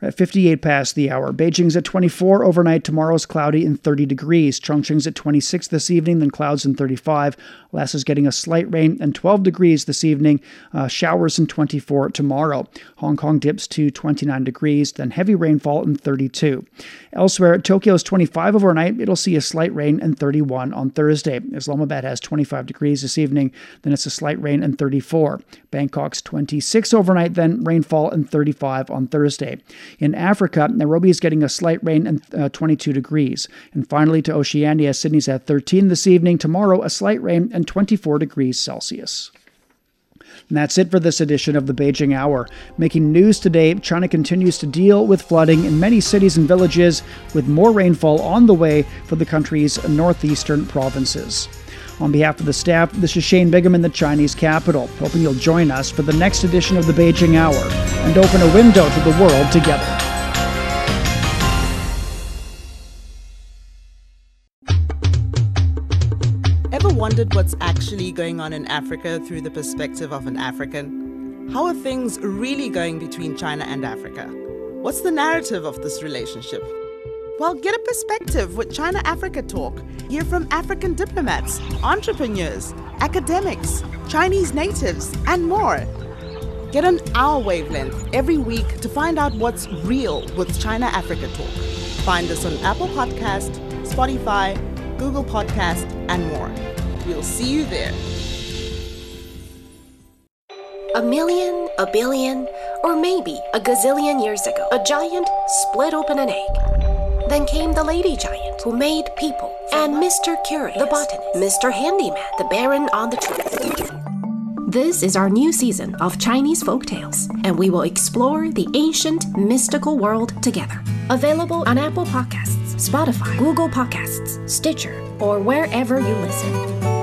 We're at 58 past the hour. Beijing's at 24 overnight. Tomorrow's cloudy and 30 degrees. Chongqing's at 26 this evening, then clouds and 35. Alaska's getting a slight rain and 12 degrees this evening. Showers and 24 tomorrow. Hong Kong dips to 29 degrees, then heavy rainfall and 32. Elsewhere, Tokyo's 25 overnight. It'll see a slight rain and 31 on Thursday. Islamabad has 25 degrees this evening, then it's a slight rain and 34. Bangkok's 26 overnight, then rainfall and 35 on Thursday. In Africa, Nairobi is getting a slight rain and 22 degrees. And finally to Oceania, Sydney's at 13 this evening. Tomorrow, a slight rain and 24 degrees Celsius. And that's it for this edition of the Beijing Hour. Making news today, China continues to deal with flooding in many cities and villages, with more rainfall on the way for the country's northeastern provinces. On behalf of the staff, this is Shane Bigham in the Chinese capital, hoping you'll join us for the next edition of the Beijing Hour and open a window to the world together. Ever wondered what's actually going on in Africa through the perspective of an African? How are things really going between China and Africa? What's the narrative of this relationship? Well, get a perspective with China-Africa Talk. Hear from African diplomats, entrepreneurs, academics, Chinese natives, and more. Get on our wavelength every week to find out what's real with China-Africa Talk. Find us on Apple Podcast, Spotify, Google Podcast, and more. We'll see you there. A million, a billion, or maybe a gazillion years ago, a giant split open an egg. Then came the lady giant, who made people, and Mr. Curious, the botanist, Mr. Handyman, the baron on the tree. This is our new season of Chinese folktales, and we will explore the ancient, mystical world together. Available on Apple Podcasts, Spotify, Google Podcasts, Stitcher, or wherever you listen.